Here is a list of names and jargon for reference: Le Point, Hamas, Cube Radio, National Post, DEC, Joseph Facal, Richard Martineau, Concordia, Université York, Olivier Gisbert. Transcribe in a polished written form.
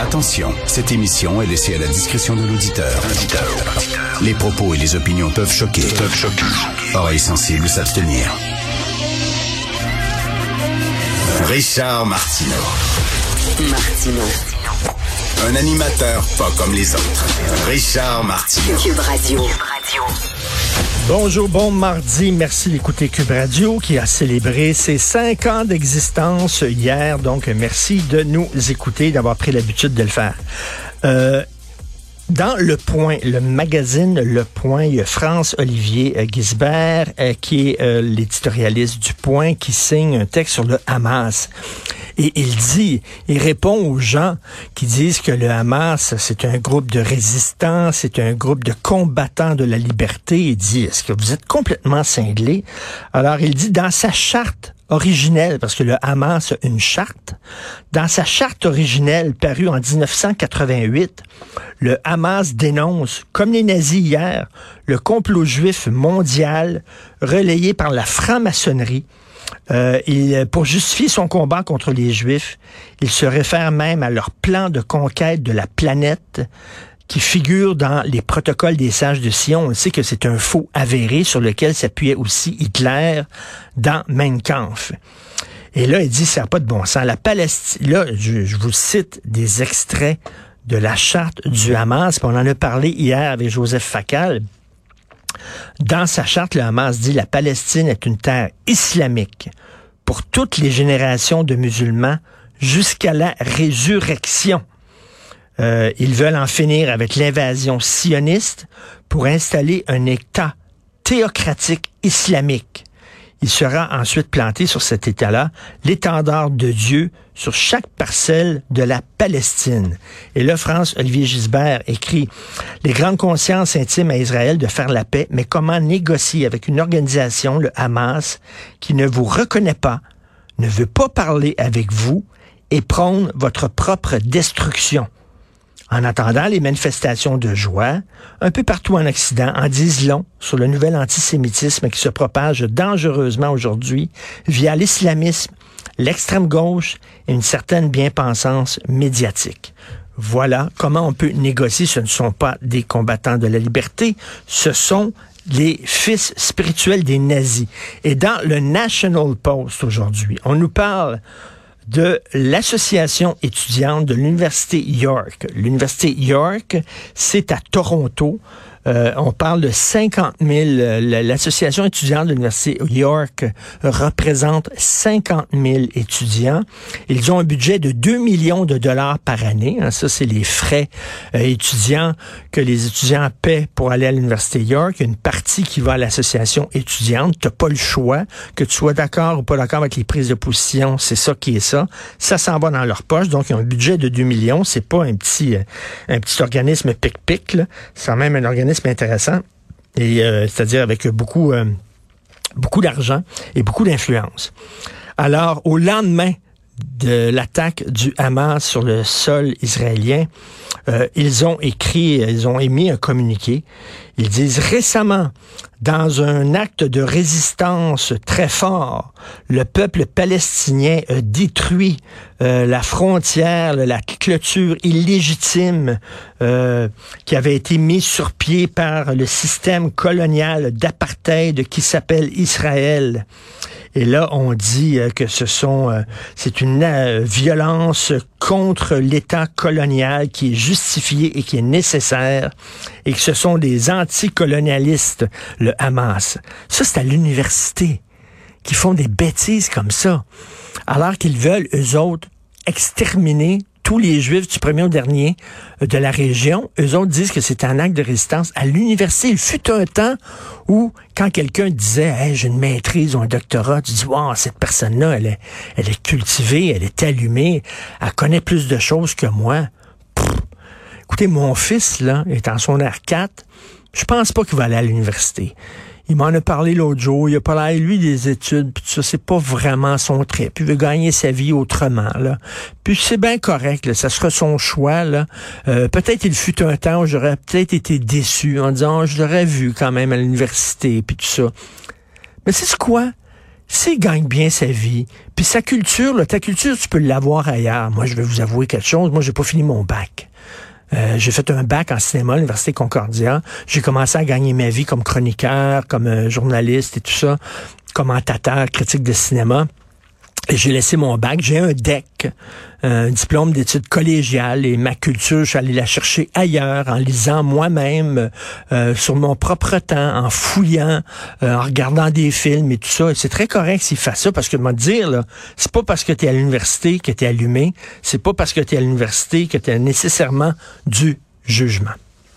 Attention, cette émission est laissée à la discrétion de l'auditeur. Les propos et les opinions peuvent choquer. Oreilles sensibles s'abstenir. Richard Martineau. Un animateur pas comme les autres. Richard Martineau. Cube Radio. Bonjour, bon mardi. Merci d'écouter Cube Radio qui a célébré ses 5 ans d'existence hier. Donc, merci de nous écouter, d'avoir pris l'habitude de le faire. Dans Le Point, le magazine Le Point, il y a Olivier Gisbert, qui est l'éditorialiste du Point, qui signe un texte sur le Hamas. Et il répond aux gens qui disent que le Hamas, c'est un groupe de résistants, c'est un groupe de combattants de la liberté. Il dit, est-ce que vous êtes complètement cinglés? Alors, il dit, dans sa charte originelle, parce que le Hamas a une charte. Dans sa charte originelle, parue en 1988, le Hamas dénonce, comme les nazis hier, le complot juif mondial relayé par la franc-maçonnerie. Pour justifier son combat contre les Juifs, il se réfère même à leur plan de conquête de la planète, qui figure dans les protocoles des sages de Sion. On sait que c'est un faux avéré sur lequel s'appuyait aussi Hitler dans Mein Kampf. Et là, il dit, ça n'a pas de bon sens. La Palestine, là, je vous cite des extraits de la charte du Hamas. On en a parlé hier avec Joseph Facal. Dans sa charte, le Hamas dit, la Palestine est une terre islamique pour toutes les générations de musulmans jusqu'à la résurrection. Ils veulent en finir avec l'invasion sioniste pour installer un État théocratique islamique. Il sera ensuite planté sur cet État-là l'étendard de Dieu sur chaque parcelle de la Palestine. Et là, Olivier Gisbert écrit « Les grandes consciences intimes à Israël de faire la paix, mais comment négocier avec une organisation, le Hamas, qui ne vous reconnaît pas, ne veut pas parler avec vous et prône votre propre destruction ?» En attendant, les manifestations de joie, un peu partout en Occident, en disent long sur le nouvel antisémitisme qui se propage dangereusement aujourd'hui via l'islamisme, l'extrême gauche et une certaine bien-pensance médiatique. Voilà comment on peut négocier. Ce ne sont pas des combattants de la liberté, ce sont les fils spirituels des nazis. Et dans le National Post aujourd'hui, on nous parle de l'association étudiante de l'Université York. L'Université York, c'est à Toronto. On parle de 50 000. L'association étudiante de l'Université York représente 50 000 étudiants. Ils ont un budget de 2 millions de dollars par année. Ça, c'est les frais étudiants que les étudiants paient pour aller à l'Université York. Il y a une partie qui va à l'association étudiante. Tu n'as pas le choix. Que tu sois d'accord ou pas d'accord avec les prises de position, c'est ça qui est ça. Ça s'en va dans leur poche. Donc, ils ont un budget de 2 millions. C'est pas un petit organisme pic-pic, là. C'est même un organisme intéressant, et c'est-à-dire avec beaucoup d'argent et beaucoup d'influence. Alors, au lendemain de l'attaque du Hamas sur le sol israélien, ils ont émis un communiqué. Ils disent, récemment, dans un acte de résistance très fort, le peuple palestinien a détruit la frontière, la clôture illégitime qui avait été mise sur pied par le système colonial d'apartheid qui s'appelle Israël. Et là, on dit que c'est une violence contre l'État colonial qui est justifiée et qui est nécessaire, et que ce sont des anticolonialistes, le Hamas. Ça, c'est à l'université qui font des bêtises comme ça, alors qu'ils veulent, eux autres, exterminer tous les Juifs du premier au dernier de la région. Eux autres disent que c'est un acte de résistance à l'université. Il fut un temps où, quand quelqu'un disait « Hey, j'ai une maîtrise ou un doctorat », tu dis « Wow, cette personne-là, elle est cultivée, elle est allumée, elle connaît plus de choses que moi. » Écoutez, mon fils, là, est en secondaire 4. Je pense pas qu'il va aller à l'université. Il m'en a parlé l'autre jour. Il a parlé, lui, des études. Puis ça, c'est pas vraiment son trip. Il veut gagner sa vie autrement, là. Puis c'est bien correct, là. Ça sera son choix, là. Peut-être il fut un temps où j'aurais peut-être été déçu en disant, je l'aurais vu quand même à l'université, puis tout ça. Mais c'est quoi? s'il gagne bien sa vie, puis sa culture, là, ta culture, tu peux l'avoir ailleurs. Moi, je vais vous avouer quelque chose. Moi, j'ai pas fini mon bac. J'ai fait un bac en cinéma à l'Université Concordia. J'ai commencé à gagner ma vie comme chroniqueur, comme journaliste et tout ça, commentateur, critique de cinéma. Et j'ai laissé mon bac. J'ai un DEC, un diplôme d'études collégiales, et ma culture, je suis allé la chercher ailleurs, en lisant moi-même, sur mon propre temps, en fouillant, en regardant des films et tout ça. Et c'est très correct s'ils fassent ça, parce que, moi, dire, là, c'est pas parce que t'es à l'université que t'es allumé, c'est pas parce que t'es à l'université que t'as nécessairement du jugement.